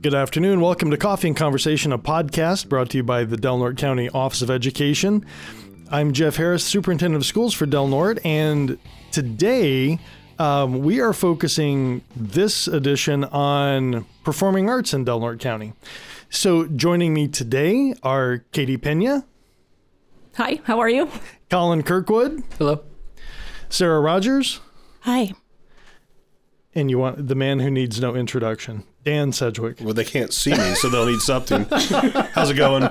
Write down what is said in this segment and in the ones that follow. Good afternoon. Welcome to Coffee and Conversation, a podcast brought to you by the Del Norte County Office of Education. I'm Jeff Harris, Superintendent of Schools for Del Norte, and today we are focusing this edition on performing arts in Del Norte County. So joining me today are Katie Pena. Hi, how are you? Colin Kirkwood. Hello. Sarah Rogers. Hi. And you want the man who needs no introduction, Dan Sedgwick. Well, they can't see me, so they'll need something. How's it going?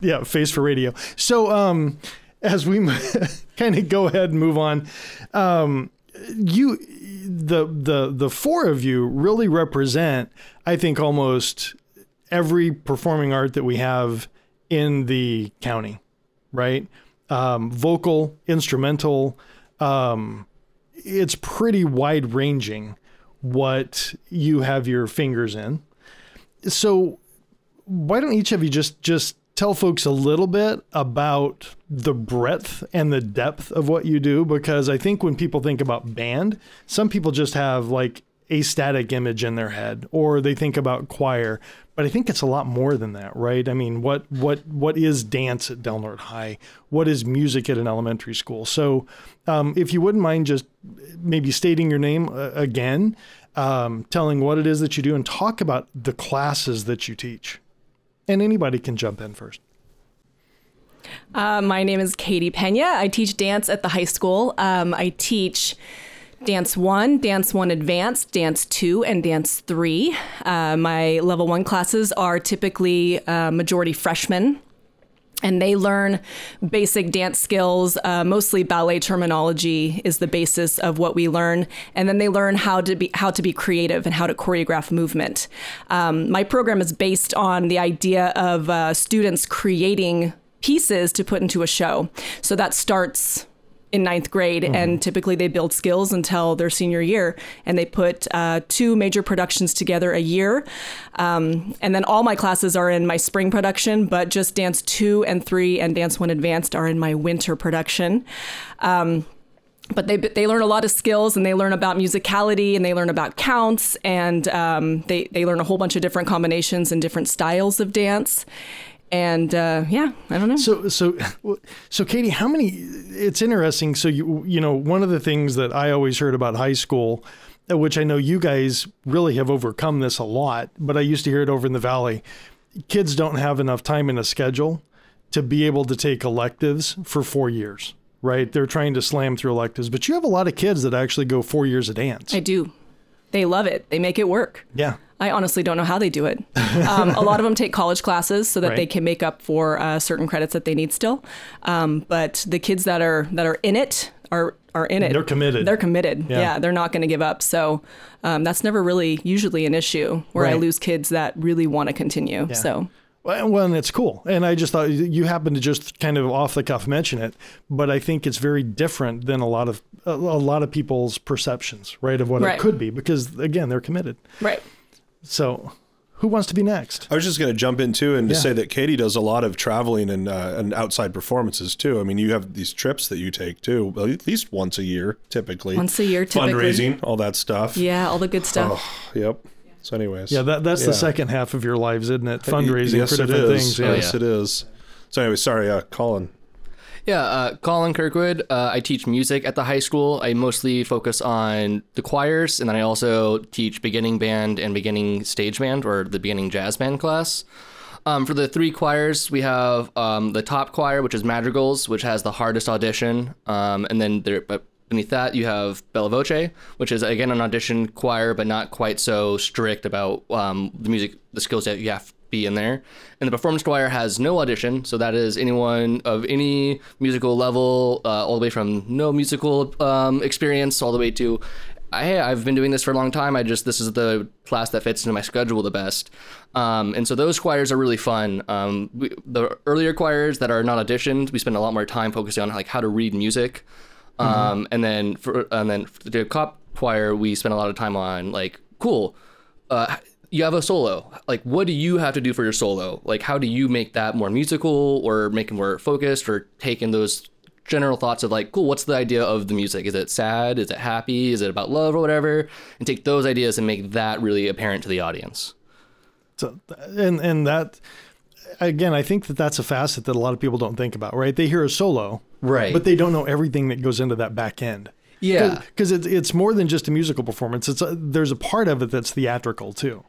Yeah, face for radio. So as we kind of go ahead and move on, the four of you really represent, I think, almost every performing art that we have in the county, right? Vocal, instrumental, it's pretty wide ranging what you have your fingers in. So why don't each of you just tell folks a little bit about the breadth and the depth of what you do? Because I think when people think about band, some people just have like a static image in their head, or they think about choir, but I think it's a lot more than that, right? I mean, what is dance at Del Norte High? What is music at an elementary school? So if you wouldn't mind just maybe stating your name again, telling what it is that you do, and talk about the classes that you teach. And anybody can jump in first. My name is Katie Pena. I teach dance at the high school. I teach Dance 1, Dance 1 Advanced, Dance 2, and Dance 3. My Level 1 classes are typically majority freshmen, and they learn basic dance skills, mostly ballet terminology is the basis of what we learn, and then they learn how to be creative and how to choreograph movement. My program is based on the idea of students creating pieces to put into a show. So that starts in ninth grade, and typically they build skills until their senior year, and they put two major productions together a year. And then all my classes are in my spring production, but just Dance 2 and 3 and Dance 1 Advanced are in my winter production. But they learn a lot of skills, and they learn about musicality, and they learn about counts, and they learn a whole bunch of different combinations and different styles of dance. And I don't know. So Katie, how many? It's interesting. So you know, one of the things that I always heard about high school, which I know you guys really have overcome this a lot, but I used to hear it over in the Valley. Kids don't have enough time in a schedule to be able to take electives for 4 years, right? They're trying to slam through electives, but you have a lot of kids that actually go 4 years of dance. I do. They love it. They make it work. Yeah. I honestly don't know how they do it. A lot of them take college classes so that Right. They can make up for certain credits that they need still. But the kids that are in it are in it. They're committed. Yeah, they're not going to give up. So that's never really usually an issue where Right. I lose kids that really want to continue. Yeah. So. Well, and it's cool. And I just thought you happened to just kind of off the cuff mention it, but I think it's very different than a lot of people's perceptions, right, of what Right. It could be, because again, they're committed. Right. So who wants to be next? I was just going to jump in too and to say that Katie does a lot of traveling and outside performances too. I mean, you have these trips that you take too, at least once a year, typically. Fundraising, all that stuff. Yeah, all the good stuff. Oh, yep. So anyways. Yeah, that's the second half of your lives, isn't it? Fundraising for different things. Yeah. Yes, it is. So anyway, sorry, Colin. Yeah, Colin Kirkwood. I teach music at the high school. I mostly focus on the choirs, and then I also teach beginning band and beginning stage band, or the beginning jazz band class. For the three choirs, we have the top choir, which is Madrigals, which has the hardest audition, and then beneath that, you have Bella Voce, which is, again, an audition choir, but not quite so strict about the music, the skills that you have to be in there. And the performance choir has no audition, so that is anyone of any musical level, all the way from no musical experience, all the way to, hey, I've been doing this for a long time, this is the class that fits into my schedule the best. And so those choirs are really fun. The earlier choirs that are not auditioned, we spend a lot more time focusing on how to read music. And then for the cop choir, we spent a lot of time on you have a solo, what do you have to do for your solo? How do you make that more musical, or make it more focused, or take in those general thoughts of what's the idea of the music? Is it sad? Is it happy? Is it about love or whatever? And take those ideas and make that really apparent to the audience. So, and that, again, I think that that's a facet that a lot of people don't think about, right? They hear a solo, right, but they don't know everything that goes into that back end. Yeah. Because it's more than just a musical performance. There's a part of it that's theatrical too.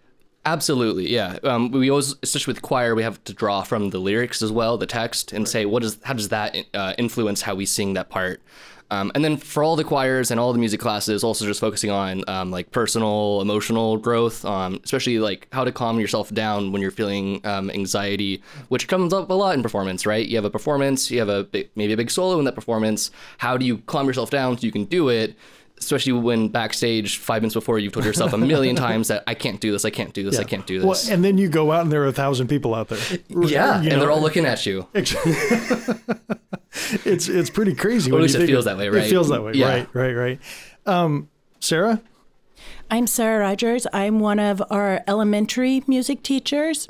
Absolutely. Yeah. We always, especially with choir, we have to draw from the lyrics as well, the text, and say, how does that influence how we sing that part? And then for all the choirs and all the music classes, also just focusing on like personal, emotional growth, especially like how to calm yourself down when you're feeling anxiety, which comes up a lot in performance, right? You have a performance, you have maybe a big solo in that performance. How do you calm yourself down so you can do it? Especially when backstage 5 minutes before you've told yourself a million times that I can't do this. Yeah. I can't do this. Well, and then you go out and there are 1,000 people out there. Yeah. You know, they're all looking at you. It's pretty crazy. Or at least it feels that way, right? It feels that way. Yeah. Right. Sarah? I'm Sarah Rogers. I'm one of our elementary music teachers.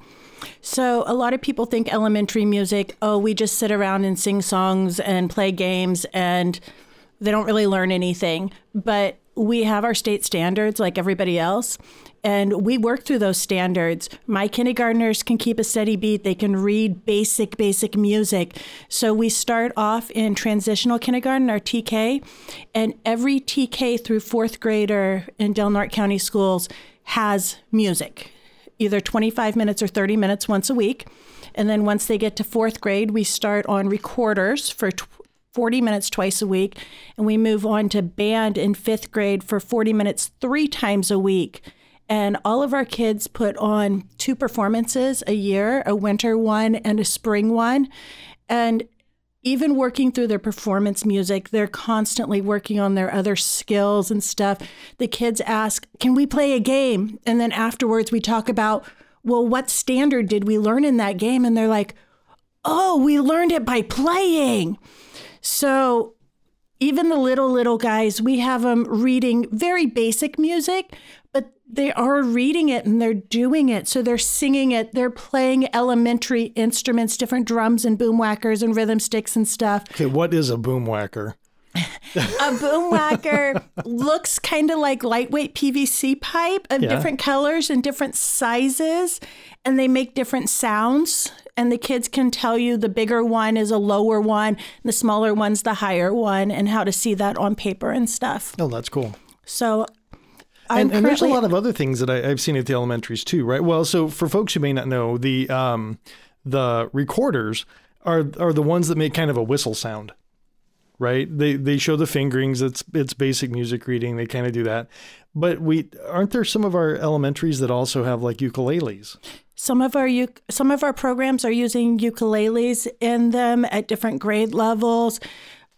So a lot of people think elementary music, we just sit around and sing songs and play games and they don't really learn anything, but we have our state standards like everybody else, and we work through those standards. My kindergartners can keep a steady beat. They can read basic music. So we start off in transitional kindergarten, our TK, and every TK through 4th grader in Del Norte County Schools has music, either 25 minutes or 30 minutes once a week. And then once they get to 4th grade, we start on recorders for 40 minutes twice a week, and we move on to band in 5th grade for 40 minutes 3 times a week. And all of our kids put on 2 performances a year, a winter one and a spring one. And even working through their performance music, they're constantly working on their other skills and stuff. The kids ask, can we play a game? And then afterwards we talk about, well, what standard did we learn in that game? And they're like, we learned it by playing. So even the little guys, we have them reading very basic music, but they are reading it and they're doing it. So they're singing it. They're playing elementary instruments, different drums and boom whackers and rhythm sticks and stuff. Okay, what is a boom whacker? A boom whacker looks kind of like lightweight PVC pipe of different colors and different sizes, and they make different sounds. And the kids can tell you the bigger one is a lower one, the smaller one's the higher one, and how to see that on paper and stuff. Oh, that's cool. So and there's a lot of other things that I've seen at the elementaries too, right? Well, so for folks who may not know, the recorders are the ones that make kind of a whistle sound, right? They show the fingerings. It's basic music reading. They kind of do that. But aren't there some of our elementaries that also have like ukuleles? Some of our programs are using ukuleles in them at different grade levels.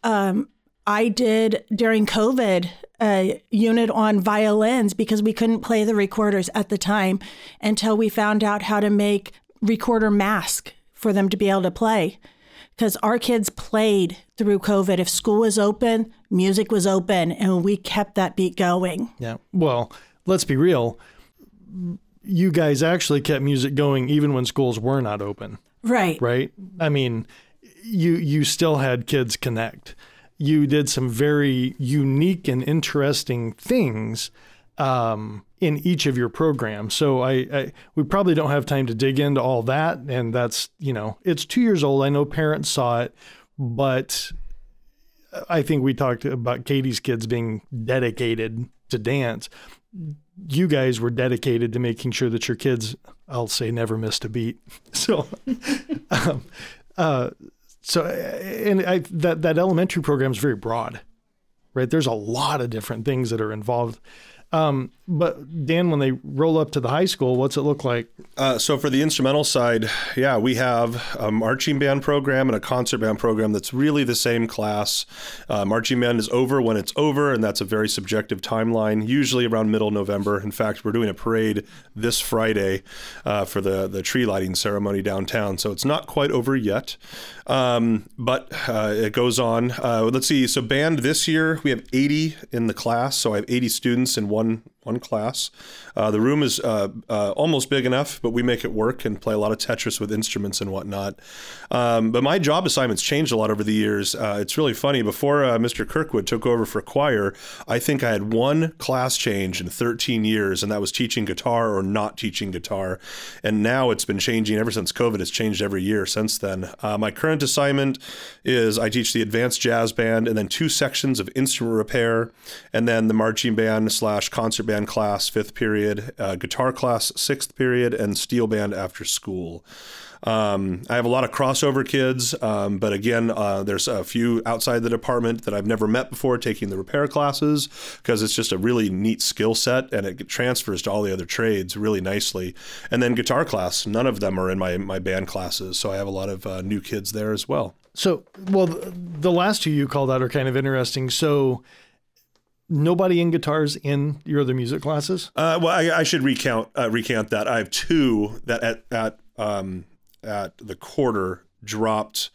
I did, during COVID, a unit on violins because we couldn't play the recorders at the time until we found out how to make recorder masks for them to be able to play. Because our kids played through COVID. If school was open, music was open, and we kept that beat going. Yeah. Well, let's be real. You guys actually kept music going even when schools were not open. Right. Right. I mean, you still had kids connect. You did some very unique and interesting things in each of your programs. So we probably don't have time to dig into all that. And that's, it's 2 years old. I know parents saw it, but I think we talked about Katie's kids being dedicated to dance. You guys were dedicated to making sure that your kids, I'll say, never missed a beat. So, that elementary program is very broad, right? There's a lot of different things that are involved. But Dan, when they roll up to the high school, what's it look like? So for the instrumental side, we have a marching band program and a concert band program that's really the same class. Marching band is over when it's over, and that's a very subjective timeline, usually around middle November. In fact, we're doing a parade this Friday for the tree lighting ceremony downtown, so it's not quite over yet. But it goes on. Let's see. So band this year, we have 80 in the class, so I have 80 students in one one class. The room is almost big enough, but we make it work and play a lot of Tetris with instruments and whatnot. But my job assignments changed a lot over the years. It's really funny. Before Mr. Kirkwood took over for choir, I think I had one class change in 13 years, and that was teaching guitar or not teaching guitar. And now it's been changing ever since COVID. It's changed every year since then. My current assignment is I teach the advanced jazz band and then two sections of instrument repair, and then the marching band / concert band class, fifth period, guitar class, sixth period, and steel band after school. I have a lot of crossover kids, but again, there's a few outside the department that I've never met before taking the repair classes, because it's just a really neat skill set and it transfers to all the other trades really nicely. And then guitar class, none of them are in my band classes, so I have a lot of new kids there as well. So, well, the last two you called out are kind of interesting. So nobody in guitars in your other music classes? Well, I should recount that. I have two that at the quarter dropped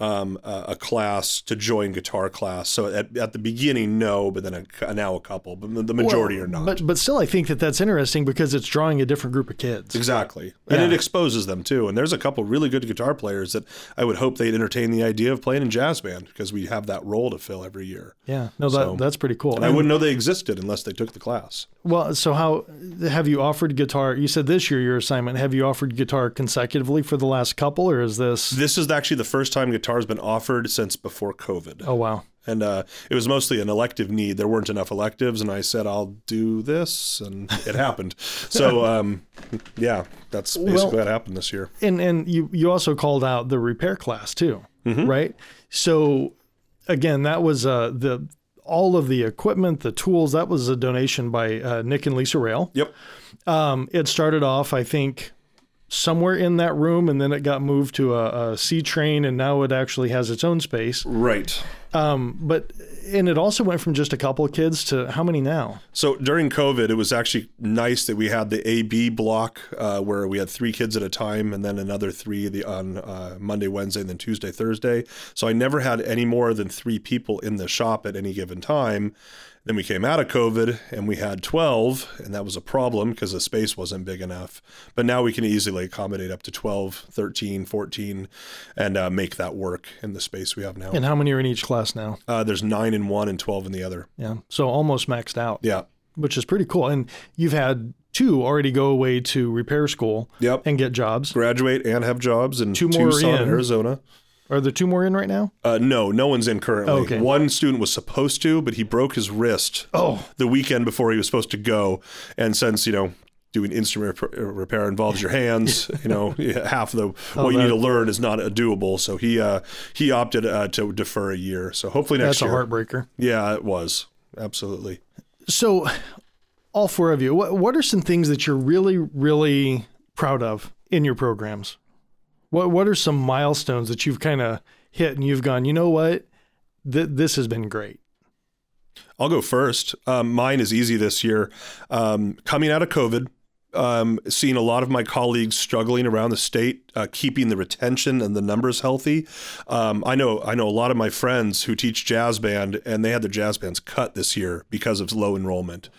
a class to join guitar class. So at the beginning, no, but then now a couple, but the majority are not. But still, I think that's interesting because it's drawing a different group of kids. Exactly. And it exposes them too. And there's a couple really good guitar players that I would hope they'd entertain the idea of playing in jazz band, because we have that role to fill every year. Yeah. No, that's pretty cool. And I wouldn't know they existed unless they took the class. Well, so how have you offered guitar? You said this year, your assignment, have you offered guitar consecutively for the last couple, or is this? This is actually the first time guitar has been offered since before COVID. Oh, wow. And it was mostly an elective need. There weren't enough electives, and I said, I'll do this, and it happened. So, that's basically what happened this year. And you also called out the repair class, too, right? So, again, that was all of the equipment, the tools. That was a donation by Nick and Lisa Rail. Yep. It started off, I think, somewhere in that room, and then it got moved to a C train, and now it actually has its own space. Right. And it also went from just a couple of kids to how many now? So during COVID, it was actually nice that we had the AB block where we had 3 kids at a time, and then another 3 on Monday, Wednesday, and then Tuesday, Thursday. So I never had any more than 3 people in the shop at any given time. Then we came out of COVID and we had 12, and that was a problem because the space wasn't big enough. But now we can easily accommodate up to 12, 13, 14, and make that work in the space we have now. And how many are in each class now? There's 9 in one and 12 in the other. Yeah. So almost maxed out. Yeah. Which is pretty cool. And you've had 2 already go away to repair school and get jobs. Graduate and have jobs, and 2 more Tucson, in Arizona. Are there 2 more in right now? No, no one's in currently. Oh, okay. One student was supposed to, but he broke his wrist the weekend before he was supposed to go. And since, doing instrument repair involves your hands, half of what you need to learn is not doable. So he opted to defer a year. So hopefully next year. That's a heartbreaker. Yeah, it was. Absolutely. So all 4 of you, what are some things that you're really, really proud of in your programs? What are some milestones that you've kind of hit and you've gone, you know what, this has been great? I'll go first. Mine is easy this year. Coming out of COVID, seeing a lot of my colleagues struggling around the state, keeping the retention and the numbers healthy. I know a lot of my friends who teach jazz band, and they had their jazz bands cut this year because of low enrollment.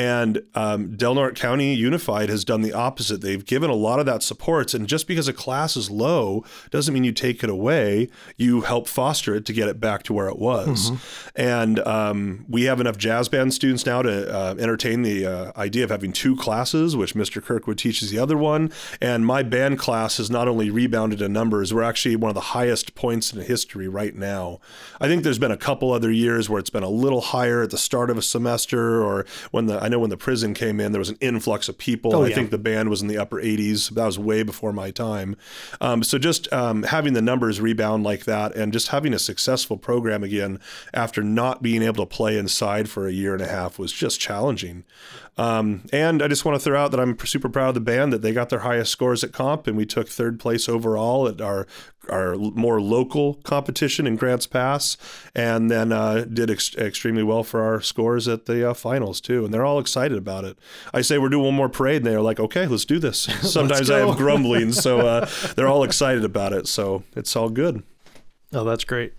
And Del Norte County Unified has done the opposite. They've given a lot of that supports. And just because a class is low doesn't mean you take it away. You help foster it to get it back to where it was. Mm-hmm. And we have enough jazz band students now to entertain the idea of having 2 classes, which Mr. Kirkwood teaches the other one. And my band class has not only rebounded in numbers, we're actually one of the highest points in history right now. I think there's been a couple other years where it's been a little higher at the start of a semester, or I know when the prison came in, there was an influx of people. I think the band was in the upper 80s. That was way before my time. So just having the numbers rebound like that, and just having a successful program again after not being able to play inside for a year and a half was just challenging. And I just want to throw out that I'm super proud of the band, that they got their highest scores at comp, and we took 3rd place overall at our more local competition in Grants Pass, and then did extremely well for our scores at the finals too. And they're all excited about it. I say we're doing one more parade, and they're like, okay, let's do this. Sometimes I have grumbling, so they're all excited about it. So it's all good. Oh, that's great.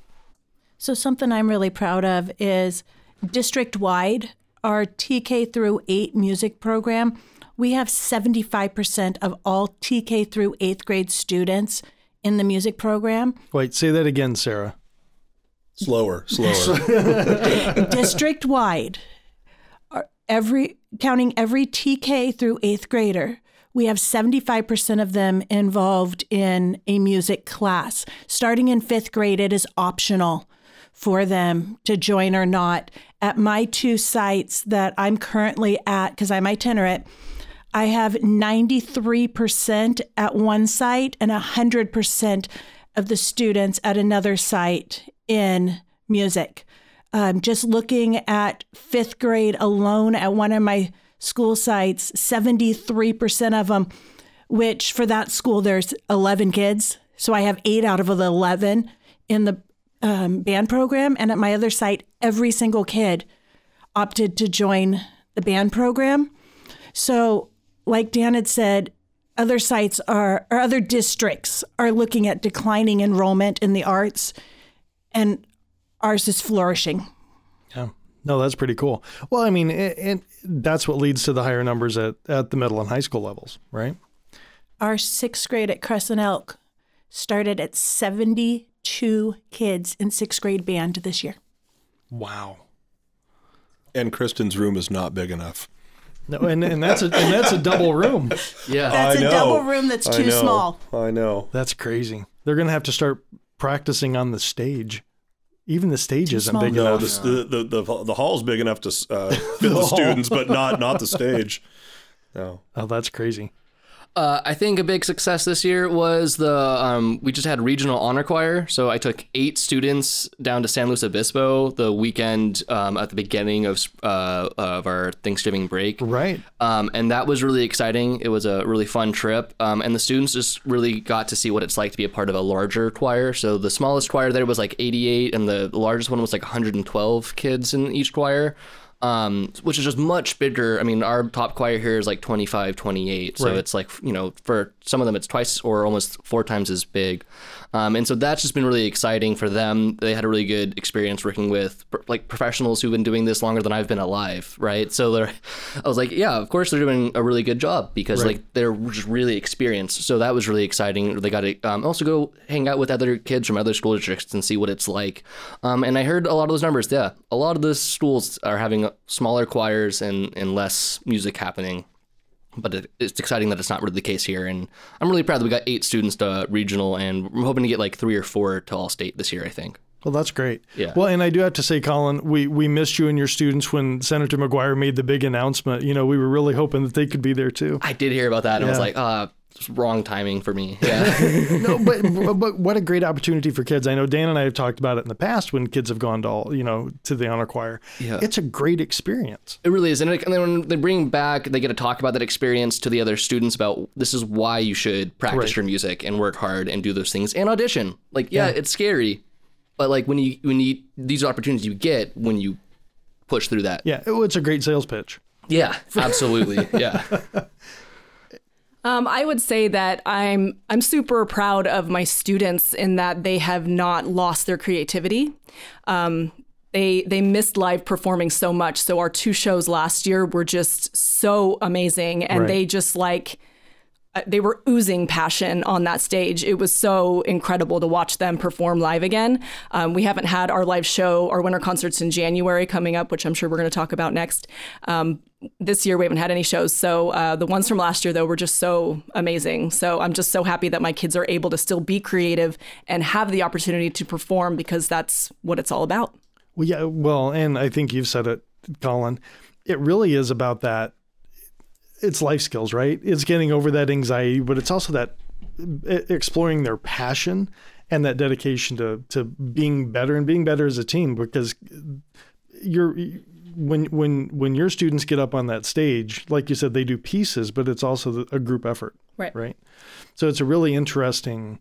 So something I'm really proud of is district-wide. our TK through 8 music program, we have 75% of all TK through 8th grade students in the music program. Wait, say that again, Sarah. Slower. District-wide, counting every TK through 8th grader, we have 75% of them involved in a music class. Starting in 5th grade, it is optional for them to join or not. At my two sites that I'm currently at, because I'm itinerant, I have 93% at one site and 100% of the students at another site in music. Just looking at 5th grade alone at one of my school sites, 73% of them, which for that school, there's 11 kids. So I have 8 out of the 11 in the band program. And at my other site, every single kid opted to join the band program. So like Dan had said, other sites are, or other districts are looking at declining enrollment in the arts, and ours is flourishing. Yeah. No, that's pretty cool. Well, I mean, and that's what leads to the higher numbers at the middle and high school levels, right? Our 6th grade at Crescent Elk started at 72 kids in 6th grade band this year. Wow. And Kristen's room is not big enough. No, and that's a double room. Yeah, that's a double room that's too small. I know. That's crazy. They're going to have to start practicing on the stage. Even the stage isn't big enough. The hall's big enough to fit the students, but not the stage. No. Oh, that's crazy. I think a big success this year was we just had regional honor choir. So I took 8 students down to San Luis Obispo the weekend at the beginning of our Thanksgiving break. Right. And that was really exciting. It was a really fun trip. And the students just really got to see what it's like to be a part of a larger choir. So the smallest choir there was like 88, and the largest one was like 112 kids in each choir. Which is just much bigger. I mean, our top choir here is like 25, 28. So Right. It's like, you know, for some of them, it's twice or almost 4 times as big. And so that's just been really exciting for them. They had a really good experience working with like professionals who've been doing this longer than I've been alive. Right. So I was like, yeah, of course they're doing a really good job because Right. Like they're just really experienced. So that was really exciting. They got to also go hang out with other kids from other school districts and see what it's like. And I heard a lot of those numbers. Yeah. A lot of the schools are having smaller choirs and less music happening. But it's exciting that it's not really the case here. And I'm really proud that we got 8 students to regional, and I'm hoping to get like 3 or 4 to all state this year, I think. Well, that's great. Yeah. Well, and I do have to say, Colin, we missed you and your students when Senator McGuire made the big announcement. You know, we were really hoping that they could be there too. I did hear about that. And I was like, wrong timing for me. Yeah. No, but what a great opportunity for kids. I know Dan and I have talked about it in the past when kids have gone to to the honor choir. Yeah. It's a great experience. It really is. And then when they bring back, they get to talk about that experience to the other students about this is why you should practice your music and work hard and do those things and audition. Like, it's scary. But like when you these opportunities you get when you push through that. Yeah. It's a great sales pitch. Yeah, absolutely. Yeah. I would say that I'm super proud of my students in that they have not lost their creativity. They missed live performing so much. So our 2 shows last year were just so amazing. And Right. They just they were oozing passion on that stage. It was so incredible to watch them perform live again. We haven't had our live show, our winter concerts in January coming up, which I'm sure we're going to talk about next. This year, we haven't had any shows. So the ones from last year, though, were just so amazing. So I'm just so happy that my kids are able to still be creative and have the opportunity to perform because that's what it's all about. Well, yeah. Well, and I think you've said it, Colin. It really is about that. It's life skills, right? It's getting over that anxiety, but it's also that exploring their passion and that dedication to being better and being better as a team. Because when your students get up on that stage, like you said, they do pieces, but it's also a group effort, right? So it's a really interesting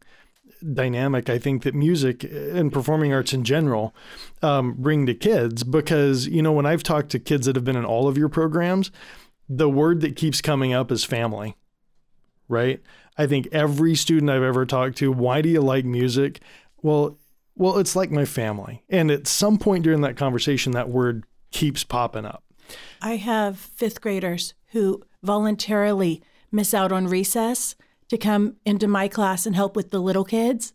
dynamic, I think, that music and performing arts in general bring to kids. Because, you know, when I've talked to kids that have been in all of your programs, the word that keeps coming up is family, right? I think every student I've ever talked to, why do you like music? Well, it's like my family. And at some point during that conversation, that word keeps popping up. I have fifth graders who voluntarily miss out on recess to come into my class and help with the little kids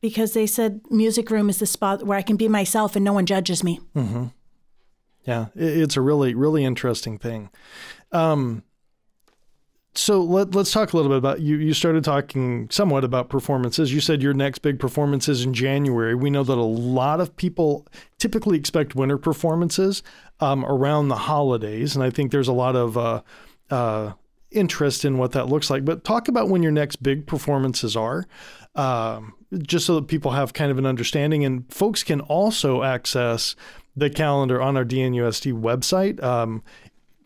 because they said music room is the spot where I can be myself and no one judges me. Mm-hmm. Yeah, it's a really, really interesting thing. So let's talk a little bit about, you started talking somewhat about performances. You said your next big performance is in January. We know that a lot of people typically expect winter performances around the holidays. And I think there's a lot of interest in what that looks like. But talk about when your next big performances are, just so that people have kind of an understanding. And folks can also access the calendar on our DNUSD website.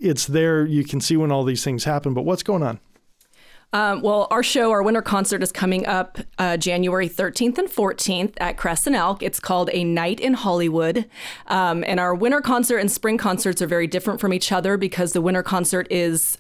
It's there. You can see when all these things happen. But what's going on? Well, our winter concert is coming up January 13th and 14th at Crescent Elk. It's called A Night in Hollywood. And our winter concert and spring concerts are very different from each other because the winter concert is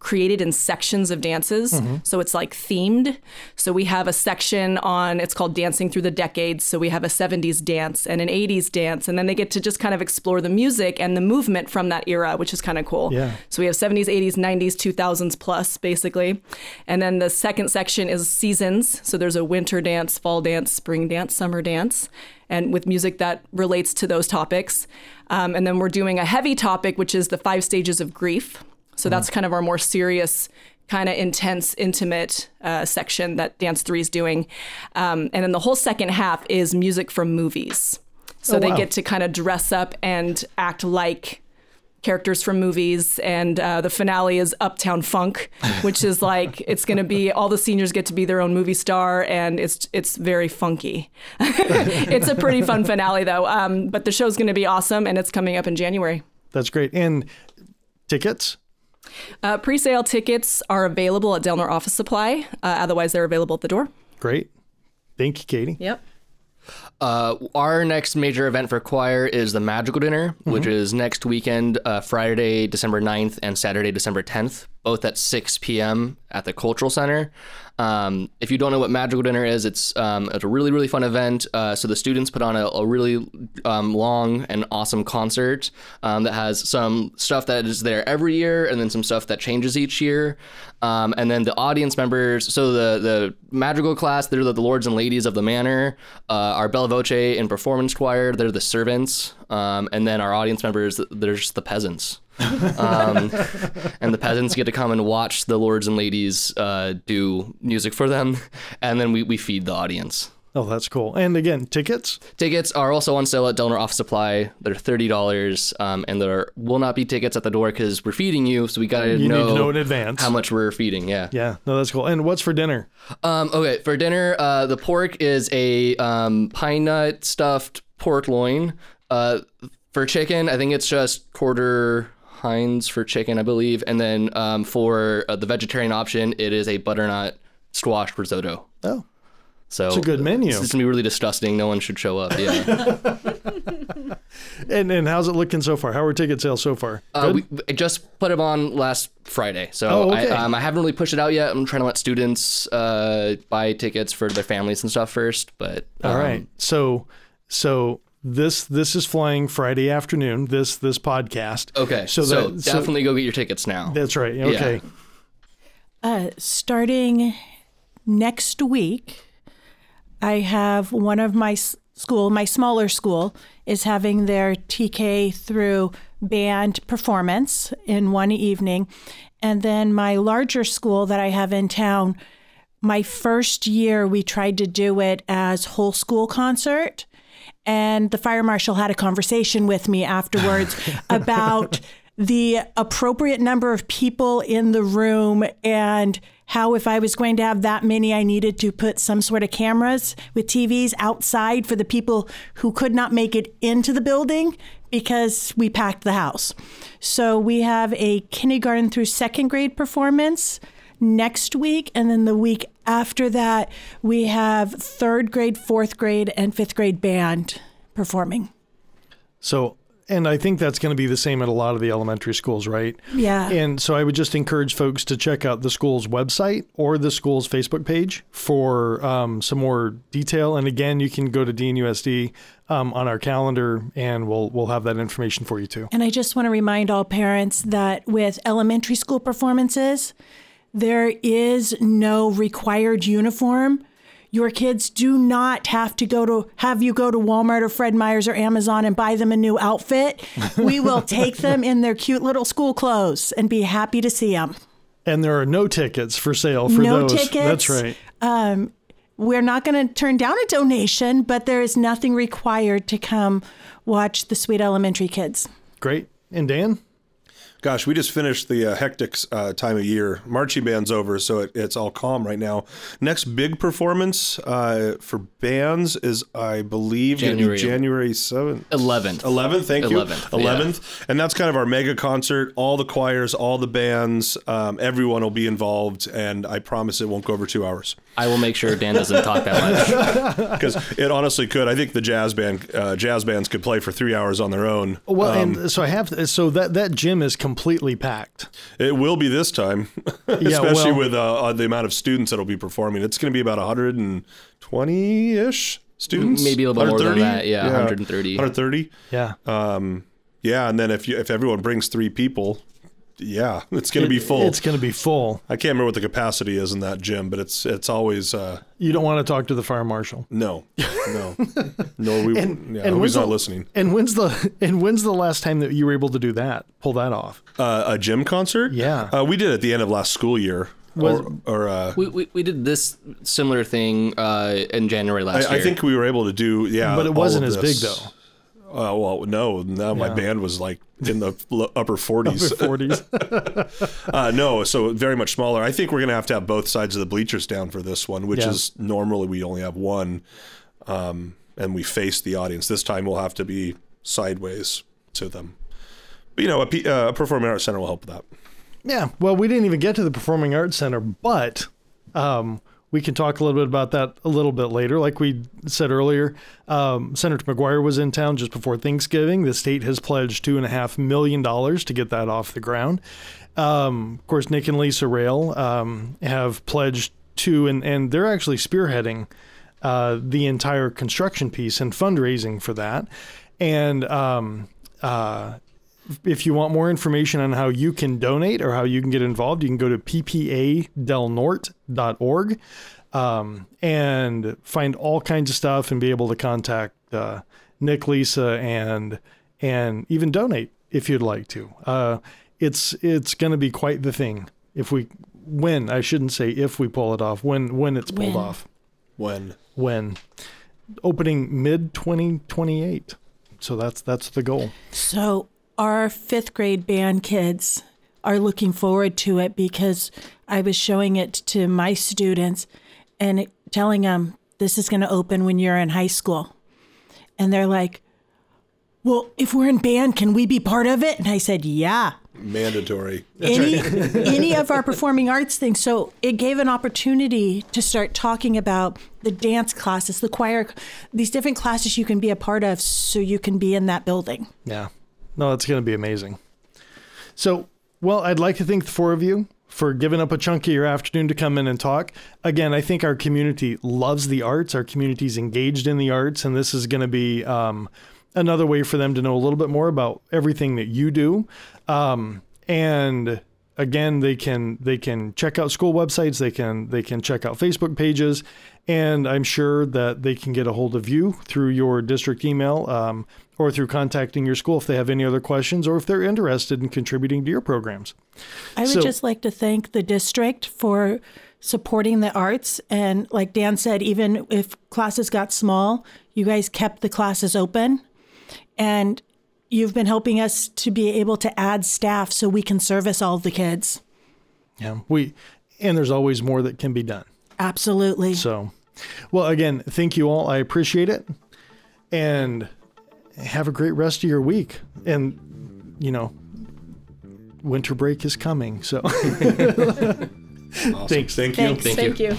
created in sections of dances. Mm-hmm. So it's like themed. So we have a section on, it's called Dancing Through the Decades. So we have a 70s dance and an 80s dance. And then they get to just kind of explore the music and the movement from that era, which is kind of cool. Yeah. So we have 70s, 80s, 90s, 2000s plus, basically. And then the second section is seasons. So there's a winter dance, fall dance, spring dance, summer dance, and with music that relates to those topics. And then we're doing a heavy topic, which is the 5 stages of grief. So that's kind of our more serious, kind of intense, intimate section that Dance 3 is doing. And then the whole second half is music from movies. So they get to kind of dress up and act like characters from movies, and the finale is Uptown Funk, which is like, it's going to be, all the seniors get to be their own movie star, and it's very funky. It's a pretty fun finale, though. But the show's going to be awesome, and it's coming up in January. That's great. And tickets? Pre-sale tickets are available at Delner Office Supply. Otherwise, they're available at the door. Great. Thank you, Katie. Yep. Our next major event for choir is the Magical Dinner, mm-hmm. which is next weekend, Friday, December 9th and Saturday, December 10th, both at 6 p.m. at the Cultural Center. If you don't know what Magical Dinner is, it's a really, really fun event. So the students put on a really long and awesome concert that has some stuff that is there every year and then some stuff that changes each year. And then the audience members, so the Madrigal class, they're the lords and ladies of the manor. Our Bella Voce and performance choir, they're the servants. And then our audience members, they're just the peasants. And the peasants get to come and watch the lords and ladies do music for them, and then we feed the audience. Oh, that's cool. And again, tickets are also on sale at Delner Office Supply. They're $30, and there will not be tickets at the door because we're feeding you, so we gotta know in advance how much we're feeding. Yeah No, that's cool. And what's for dinner? Okay, for dinner, the pork is a pine nut stuffed pork loin. For chicken, I think it's just quarter Heinz for chicken, I believe. And then for the vegetarian option, it is a butternut squash risotto. Oh, so it's a good menu. It's going to be really disgusting. No one should show up. Yeah. And how's it looking so far? How are ticket sales so far? We just put them on last Friday. So okay. I haven't really pushed it out yet. I'm trying to let students buy tickets for their families and stuff first. But all right. So. This is flying Friday afternoon, this podcast. Okay, so definitely go get your tickets now. That's right, okay. Yeah. Starting next week, I have one of my school, my smaller school, is having their TK through band performance in one evening. And then my larger school that I have in town, my first year, we tried to do it as whole school concert. And the fire marshal had a conversation with me afterwards about the appropriate number of people in the room and how, if I was going to have that many, I needed to put some sort of cameras with TVs outside for the people who could not make it into the building because we packed the house. So we have a kindergarten through second grade performance next week, and then the week after that we have third grade, fourth grade, and fifth grade band performing. So And I think that's going to be the same at a lot of the elementary schools, right? Yeah. And so I would just encourage folks to check out the school's website or the school's Facebook page for some more detail. And again, you can go to DNUSD on our calendar, and we'll have that information for you too. And I just want to remind all parents that with elementary school performances, there is no required uniform. Your kids do not have to go to Walmart or Fred Meyer's or Amazon and buy them a new outfit. We will take them in their cute little school clothes and be happy to see them. And there are no tickets for sale for those. No tickets. That's right. We're not going to turn down a donation, but there is nothing required to come watch the sweet elementary kids. Great. And Dan? Gosh, we just finished the hectic time of year. Marching band's over, so it's all calm right now. Next big performance for bands is, I believe, January 7th. 11th, thank you. 11th. Yeah. And that's kind of our mega concert. All the choirs, all the bands, everyone will be involved, and I promise it won't go over 2 hours. I will make sure Dan doesn't talk that much. Because it honestly could. I think the jazz bands could play for 3 hours on their own. Well, and so that gym is completely packed. It will be this time, especially with the amount of students that'll be performing. It's going to be about 120-ish students. Maybe a little bit more than that. Yeah, 130. 130. Yeah. Yeah, and then if everyone brings 3 people, yeah, it's going to be full. It's going to be full. I can't remember what the capacity is in that gym, but it's always... you don't want to talk to the fire marshal. No. He's not listening. And when's the last time that you were able to do that? Pull that off? A gym concert? Yeah. We did it at the end of last school year. We did this similar thing in January last year. I think we were able to do, yeah. But it wasn't as big, though. My band was like in the upper 40s. No, so very much smaller. I think we're going to have both sides of the bleachers down for this one, which is normally we only have one, and we face the audience. This time we'll have to be sideways to them. But, a Performing Arts Center will help with that. Yeah, well, we didn't even get to the Performing Arts Center, but... we can talk a little bit about that a little bit later. Like we said earlier, Senator McGuire was in town just before Thanksgiving. The state has pledged $2.5 million to get that off the ground. Of course, Nick and Lisa Rail have pledged to, and they're actually spearheading the entire construction piece and fundraising for that. And if you want more information on how you can donate or how you can get involved, you can go to ppa del norte.org and find all kinds of stuff and be able to contact Nick, Lisa, and even donate if you'd like to. It's going to be quite the thing when it's pulled off. Opening mid-2028. So that's the goal. So our 5th grade band kids are looking forward to it because I was showing it to my students and telling them this is going to open when you're in high school. And they're like, well, if we're in band, can we be part of it? And I said, yeah. Mandatory. Any of our performing arts things. So it gave an opportunity to start talking about the dance classes, the choir, these different classes you can be a part of so you can be in that building. Yeah. No, it's going to be amazing. So, well, I'd like to thank the 4 of you for giving up a chunk of your afternoon to come in and talk. Again, I think our community loves the arts. Our community's engaged in the arts, and this is going to be another way for them to know a little bit more about everything that you do. And again, they can check out school websites. They can check out Facebook pages. And I'm sure that they can get a hold of you through your district email or through contacting your school if they have any other questions or if they're interested in contributing to your programs. I would just like to thank the district for supporting the arts. And like Dan said, even if classes got small, you guys kept the classes open. And you've been helping us to be able to add staff so we can service all the kids. Yeah, and there's always more that can be done. Absolutely. So, well, again, thank you all. I appreciate it. And have a great rest of your week. And, winter break is coming. So, awesome. Thanks. Thank you. Thank you.